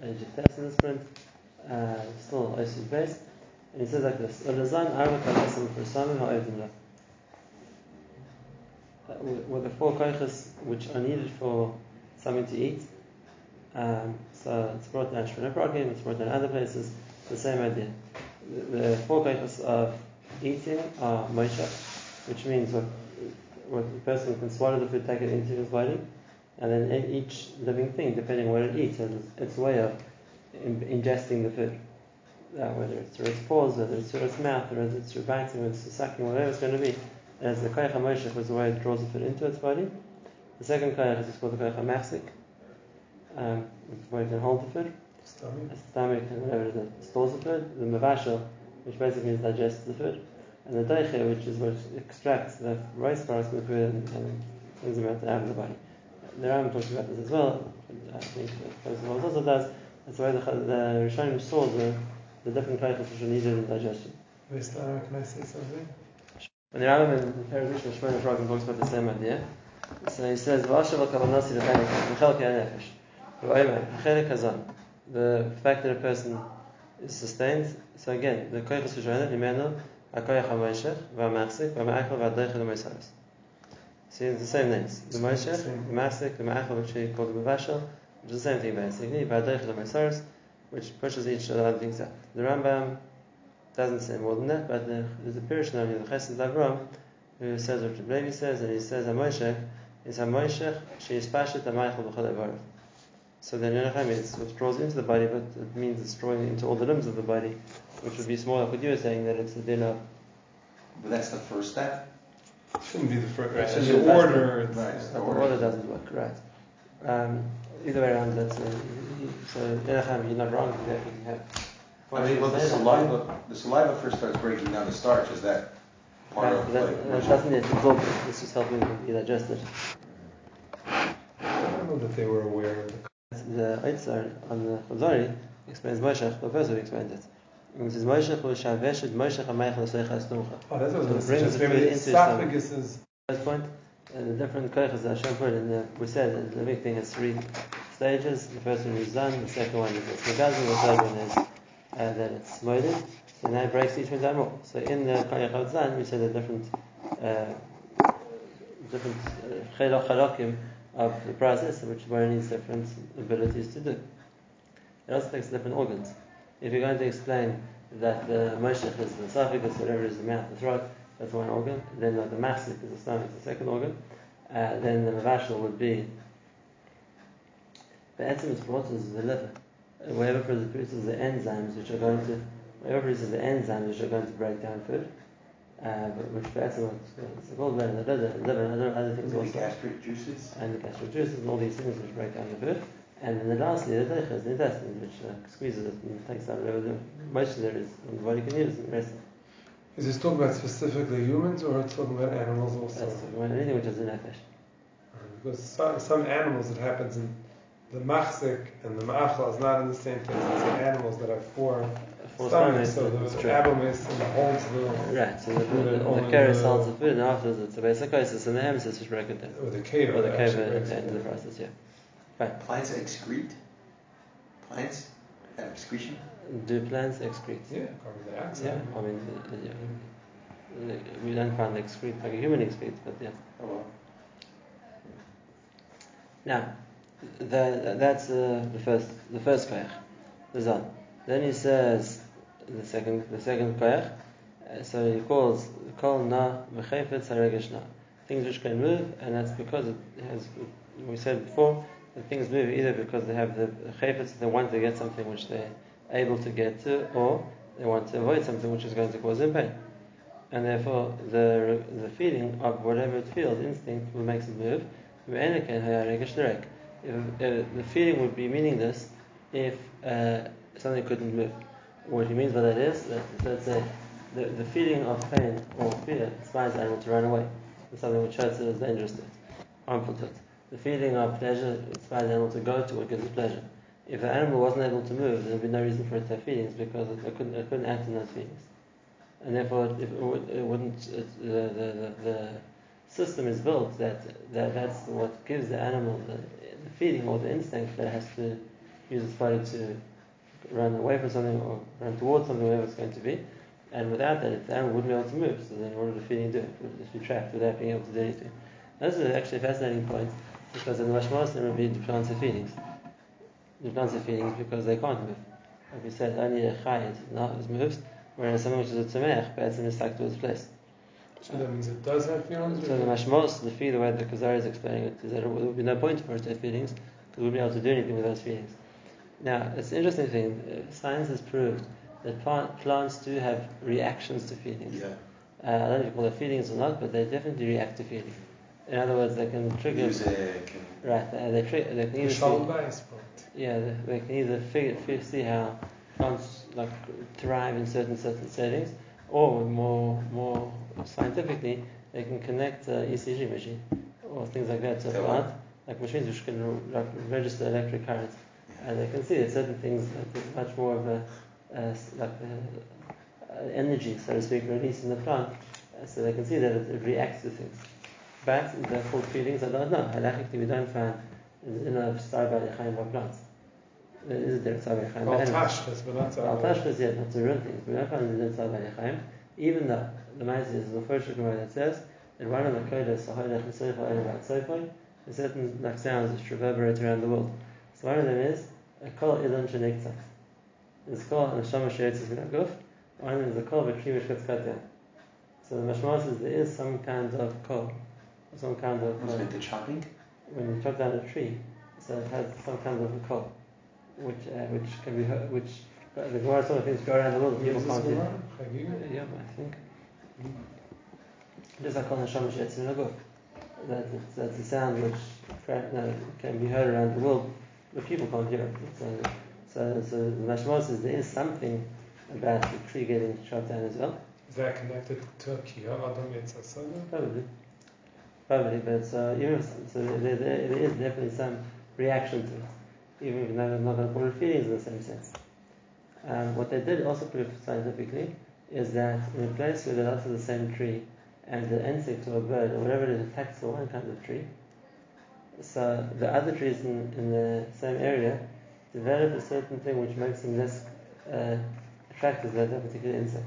and just passed in this print, still on Oisud base, and he says like this: with the four koiches which are needed for something to eat, so it's brought down Shmoneh Parakim, it's brought down other places, the same idea. The four koiches of eating are moisha, which means what the person can swallow the food, take it into his body, and then each living thing, depending on what it eats, has its way of ingesting the food. Whether it's through its paws, whether it's through its mouth, whether it's through biting, whether it's through sucking, whatever it's going to be. As the koyach ha-moshech is the way it draws the food into its body. The second koyach is called the koyach ha-machzik, where it can hold the food. The stomach and whatever it is, stores the food. The mevashel, which basically is digests the food. And the doiche, which is what extracts the rice parts from the food and things about to have the body. The Rambam talks about this as well. I think the also does. That's why the Rishonim saw the different koyachos which are needed in digestion. Can I say something? When the Rambam in the Pirush and Shmoneh Parakim talks about the same idea, so he says, the fact that a person is sustained, so again, the koyachos which are in it, see, it's the same names. The Moshech, the Masik, the Ma'achel, which he called the Mavashel, which is the same thing basically, which pushes each other things out. The Rambam doesn't say more than that, but there's a Pirush now, the Chassid Avraham, who says what the Rebbe says, and he says, HaMoshech is HaMoshech, she is Pashat HaMa'achel B'chol Evarach. So then Yonachim is withdraws into the body, but it means it's drawing into all the limbs of the body, which would be smaller. But you were saying that it's the dinner. But that's the first step. It shouldn't be the first. Right. So the order. Right. The order doesn't work. Right. Either way around, that's so Yonachim, you're not wrong. You have the saliva first starts breaking down the starch. Is that part of the flavor? That's nothing that's absorbed. It's just helping it be digested. I don't know that they were aware of the. The Eitzar on the Chazari explains Moshech, but first we explained it. It says Moshech u'shaveshut Moshech ha'maychel soichas tumcha. Oh, that's what it brings the food into esophagus. First point, the different koiches that Hashem put in the, we said that the big thing has three stages. The first one is done, the second one is it's megazim, the third one is that it's moided, and that breaks each one down more. So in the koiches zan, we said the different chalakim of the process, which body needs different abilities to do. It also takes different organs. If you're going to explain that the moshech is the esophagus, whatever is the mouth, the throat, that's one organ. Then the machzik is the stomach, the second organ. Then the mevashel would be the enzymes produces the liver. Whatever produces the enzymes which are going to break down food. Which that's what it's called, the liver and other things also. And the gastric juices and all these things which break down the food. And then lastly, the doicha is the intestine, which squeezes it and takes out whatever the moisture there is, and the body can use it and rest. Is this talking about specifically humans, or it's talking about animals also? It's talking about anything which is in nefesh. Because some animals, it happens in the machzik and the ma'achla is not in the same place. It's in animals that are four. So the abdomen is in the holes. Right, so the carrier cells of food, and afterwards it's the basocysts and the hemicysts which break it down. Or the cava. At the end of the process, yeah. Right. Plants excrete? Plants have excretion? Do plants excrete? Yeah, carbon dioxide. Yeah, I mean, we don't find excrete like a human excrete, but yeah. Oh well. Now, that's the first koyach, the zon. Then he says the second koyach, so he calls kol na v'chayfetz haregesh na, things which can move, and that's because we said before that things move either because they have the chayfetz, they want to get something which they're able to get to, or they want to avoid something which is going to cause them pain, and therefore the feeling of whatever it feels, instinct, will make it move. If the feeling would be meaningless if something couldn't move. What he means by that is that, let's say, the feeling of pain or fear inspires the animal to run away. It's something which hurts it, is dangerous to it, harmful to it. The feeling of pleasure inspires the animal to go to what gives it pleasure. If the animal wasn't able to move, there would be no reason for it to have feelings, because it couldn't act on those feelings. And therefore, the system is built that's what gives the animal the feeling or the instinct that has to uses slightly to run away from something or run towards something, whatever it's going to be. And without that, the animal wouldn't be able to move. So then, what would the feeling do? It would just be trapped without being able to do anything. Now, this is actually a fascinating point, because in the Mashmos, there will be the feelings. The feelings, because they can't move. Like we said, only a chayit now moves, whereas something which is a tzemeach, but it's is stuck to its place. So that means it does have feelings? So the Mashmos, the way the Kuzari is explaining it, is that there would be no point for it to have feelings, because we wouldn't be able to do anything with those feelings. Now, it's an interesting thing. Science has proved that plants do have reactions to feelings. Yeah. I don't know if you call it feelings or not, but they definitely react to feelings. In other words, they can trigger. Right, they can either see. Yeah, they can either see how plants like thrive in certain settings, or more scientifically, they can connect ECG machine or things like that to a plant, like machines which can register electric currents, and they can see that certain things that much more of a energy, so to speak, released in the plant, so they can see that it reacts to things. But they're called feelings. I don't know. Halachically, we don't find in a star by the Chaim by plants. There is a different star by the Chaim. Al-Tashchis, but not Al-Tashchis. Yeah, not the real things. We don't find the star by the Chaim, even though the Maaseh is the first Shulchan that says that one of the kodesh, sahoidach, and soifah, and about soifah, there's certain like sounds which reverberate around the world. So one of them is a kol ilon sheniktzach. It's called and Shama Sheretzis Minaguf, one is the call of a Kiwish Katkatya. So the Mashmas is there is some kind of call, some kind of. What's with the chopping? When you chop down a tree, so it has some kind of a call, which can be heard, which the Gemara sort of things go around the world. People can't hear. Yeah, I think. Just like calling Shama Sheretzis Minaguf, that's the sound which can be heard around the world, but people can't hear it. So the Mashmos is there is something about the tree getting chopped down as well. Is that connected to Kiyah Adam Yitzhak? Probably, but there is definitely some reaction to it, even if they're not going to call it feelings in the same sense. What they did also prove scientifically is that in a place where there's also the same tree, and the insect or bird or whatever it is attacks the one kind of tree, so the other trees in the same area develop a certain thing which makes them less attractive to that particular insect.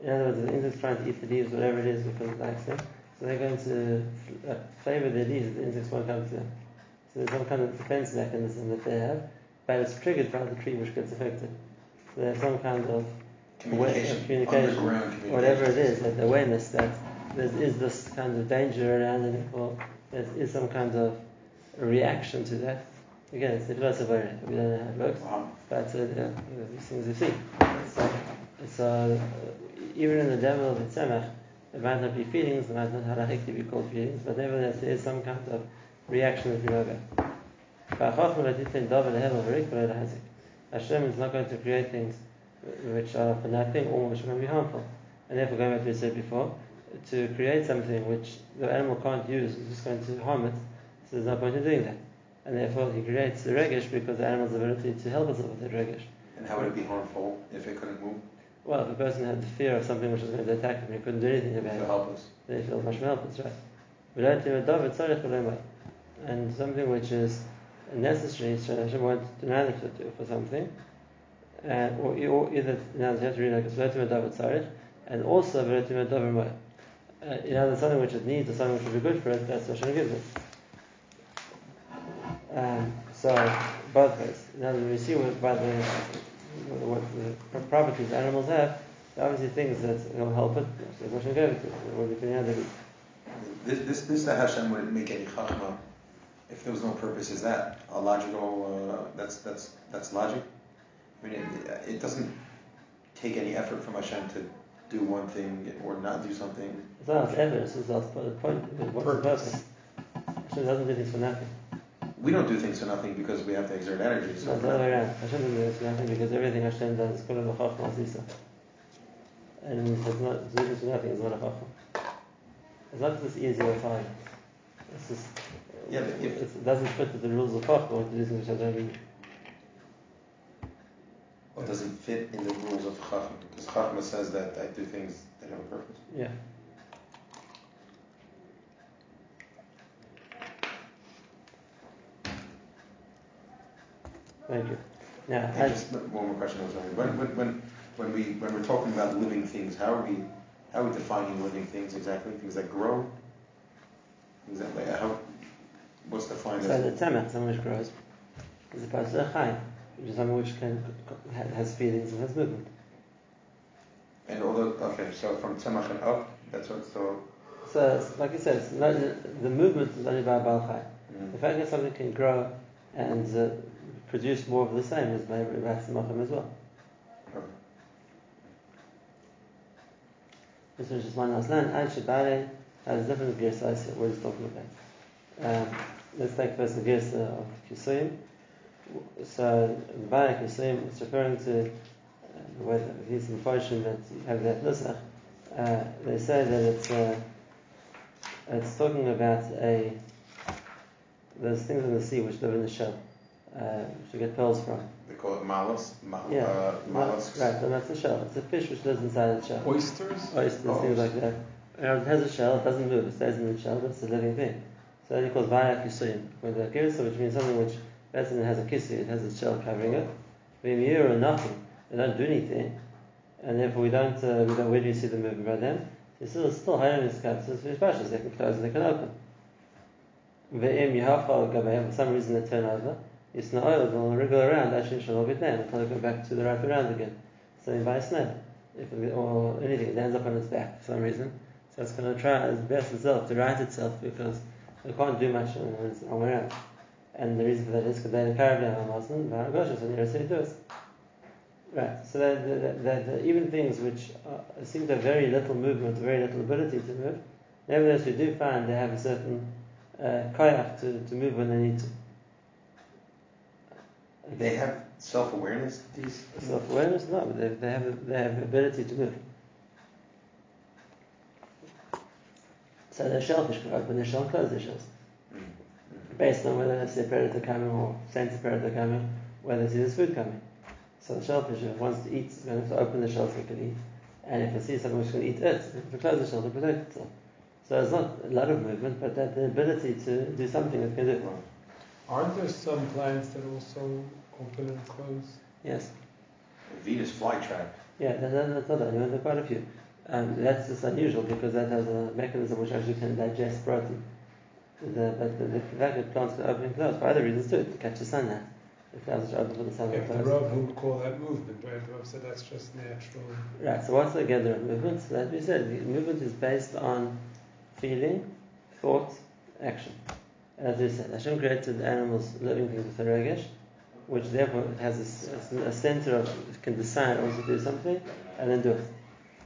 In other words, the insect's trying to eat the leaves, whatever it is, because it likes them. So they're going to flavor their leaves if the insects won't come to them. So there's some kind of defense mechanism that they have, but it's triggered by the tree which gets affected. So there's some kind of communication, whatever it is, that the awareness that there is this kind of danger around it, or there is some kind of reaction to that. Again, it's the philosopher, we don't know how it works, but these things we see. So even in the level of the tzemach, there might not be feelings, there might not halachically be called feelings, but nevertheless there is some kind of reaction that we know about. Hashem is not going to create things which are for nothing or which are going to be harmful. And therefore, going back to what we said before, to create something which the animal can't use is just going to harm it, so there's no point in doing that. And therefore, he creates the regesh because the animal's ability to help us with that regesh. And how would it be harmful if it couldn't move? Well, if a person had the fear of something which was going to attack him, he couldn't do anything about it. He'll help us. Then he feels much more helpless, right? And something which is necessary, so Hashem won't deny them for something. Or either, now you have to read like it's Velatim Adav Tzarech, and also Velatim Adav R'mai. Either something which it needs or something which would be good for it, that's what Hashem gives it. So both ways. Now that we see what the properties animals have, they're obviously things that will help it. So Hashem gave it. This Hashem wouldn't make any chachma if there was no purpose. Is that a logical? That's logic. I mean, it doesn't take any effort from Hashem to do one thing or not do something. It's not effort. It's just the point. What's the purpose? Hashem doesn't do things for nothing. We don't do things for nothing because we have to exert energy. So no, the other way around. Hashem doesn't do things for nothing because everything Hashem does is called a chachma asisa. And if it's not doing for nothing, it's not a chachma. It's not just easy or fine. It's just, it doesn't fit with the rules of chachma to do things which are not easy. Well, it doesn't fit in the rules of chachma because chachma says that I do things that have a purpose. Yeah. Thank you. Yeah. Just one more question. When we're talking about living things, how are we defining living things exactly? Things that grow. Things that like how. What's defined as? So the tzemach, something which grows, as opposed to a chai, which is something which has feelings and has movement. And so from tzemach and up, that's what. So like you said, the movement is only by Baal Chai. Mm-hmm. The fact that something can grow and produce more of the same is by Rav Simachim as well. Okay. This is just one last line. Ad Shibare has different girsa. What he's talking about. Let's take first the girsa of Kisim. So the Baal Kisim is referring to the way that he's in portion that you have that nusach. They say that it's talking about those things in the sea which live in the shell, which you get pearls from. They call it mollusks. Mollusks. Right, and that's the shell. It's a fish which lives inside the shell. Oysters, things like that. It has a shell, it doesn't move, it stays in the shell, but it's a living thing. So that he calls Vaya Kisuyim, with a kirsa, which means something which doesn't has a kisu, it has a shell covering it. Vimir or nothing, they don't do anything, and therefore we don't where do you see the movement by them? It's still higher in the sky, so it's precious, they can close and they can open. For some reason they turn over. It's not oil, they'll wriggle around, actually shall not be there until they go back to the right around again. Same by a snail. Or anything, it ends up on its back for some reason. So it's going to try its best itself to right itself because it can't do much on its own around. And the reason for that is because they're carried down on Maaseh, but gosh, it's when you're ready to do it. Right, so that even things which seem to have very little movement, very little ability to move, nevertheless we do find they have a certain kayak to move when they need to. Okay. They have self-awareness. These self-awareness, no, but they have ability to move. So the shellfish can open their shell and close their shells, based on whether they see a predator coming or sense a predator coming, whether they see this food coming. So the shellfish, if it wants to eat, it's going to have to open the shell so it can eat, and if it sees something which can eat it, it's going to close the shell to protect itself. So it's not a lot of movement, but that the ability to do something it can do. Aren't there some plants that also open and close? Yes. Venus flytrap. Yeah, that's not that. There are quite a few. That's just unusual because that has a mechanism which actually can digest protein. But the fact that plants can open and close for other reasons too, to catch the sunlight. The plants which open for the sunlight. Yeah, the Rav would call that movement, right? The Rav said that's just natural. Right, so what's the gather of movement? So as we said, the movement is based on feeling, thought, action. As we said, Hashem created animals, living things with a regesh, which therefore has a center of can decide wants to do something and then do it.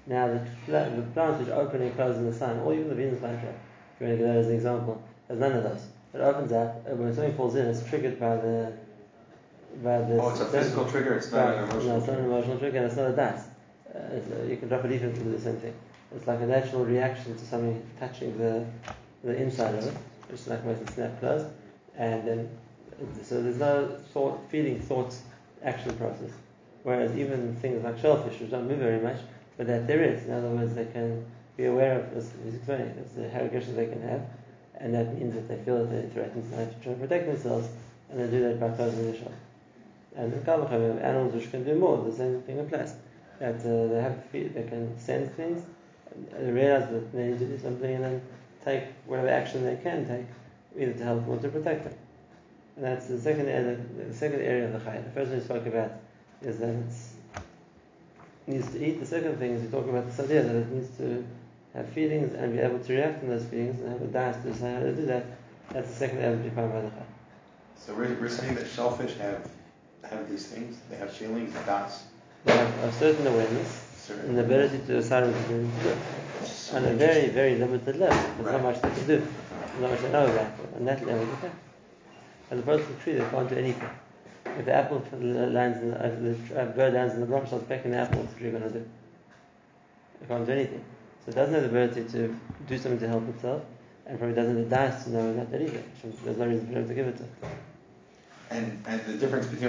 Now the plants which open and close in the sun, or even the Venus flytrap, if you want to give that as an example, has none of those. It opens up, and when something falls in, it's triggered by the. Oh, it's a physical trigger. It's not an emotional. No, it's not an emotional trigger, and it's not a dance. You can drop a leaf into the same thing. It's like a natural reaction to something touching the inside of it, which like makes it snap closed, and then so there's no thought, action process. Whereas even things like shellfish, which don't move very much, but that there is. In other words, they can be aware of this. He's explaining that's the aggression they can have, and that means that they feel that they're threatened, and they have to try to protect themselves, and they do that by closing the shell. And in Kalmachim, animals which can do more, the same thing applies. That they can sense things. They realize that they need to do something and then take whatever action they can take, either to help them or to protect them. And that's the second area, of the Chai. The first one we spoke about is that it needs to eat. The second thing is we talk about this idea that it needs to have feelings and be able to react on those feelings and have a dice to decide how to do that. That's the second area we find by the Chai. So we're saying that shellfish have these things. They have feelings, dots. They have a certain awareness. And the ability to decide what they're going to do on a very, very limited level. There's not much they can do. There's not much they know about. On that level, they can. As opposed to the tree, they can't do anything. If the apple lands, if the bird lands in the branch, starts pecking the apple, what's the tree going to do? It can't do anything. So it doesn't have the ability to do something to help itself, and probably doesn't have the dice to know that either. There's no reason for them to give it to it. And the difference between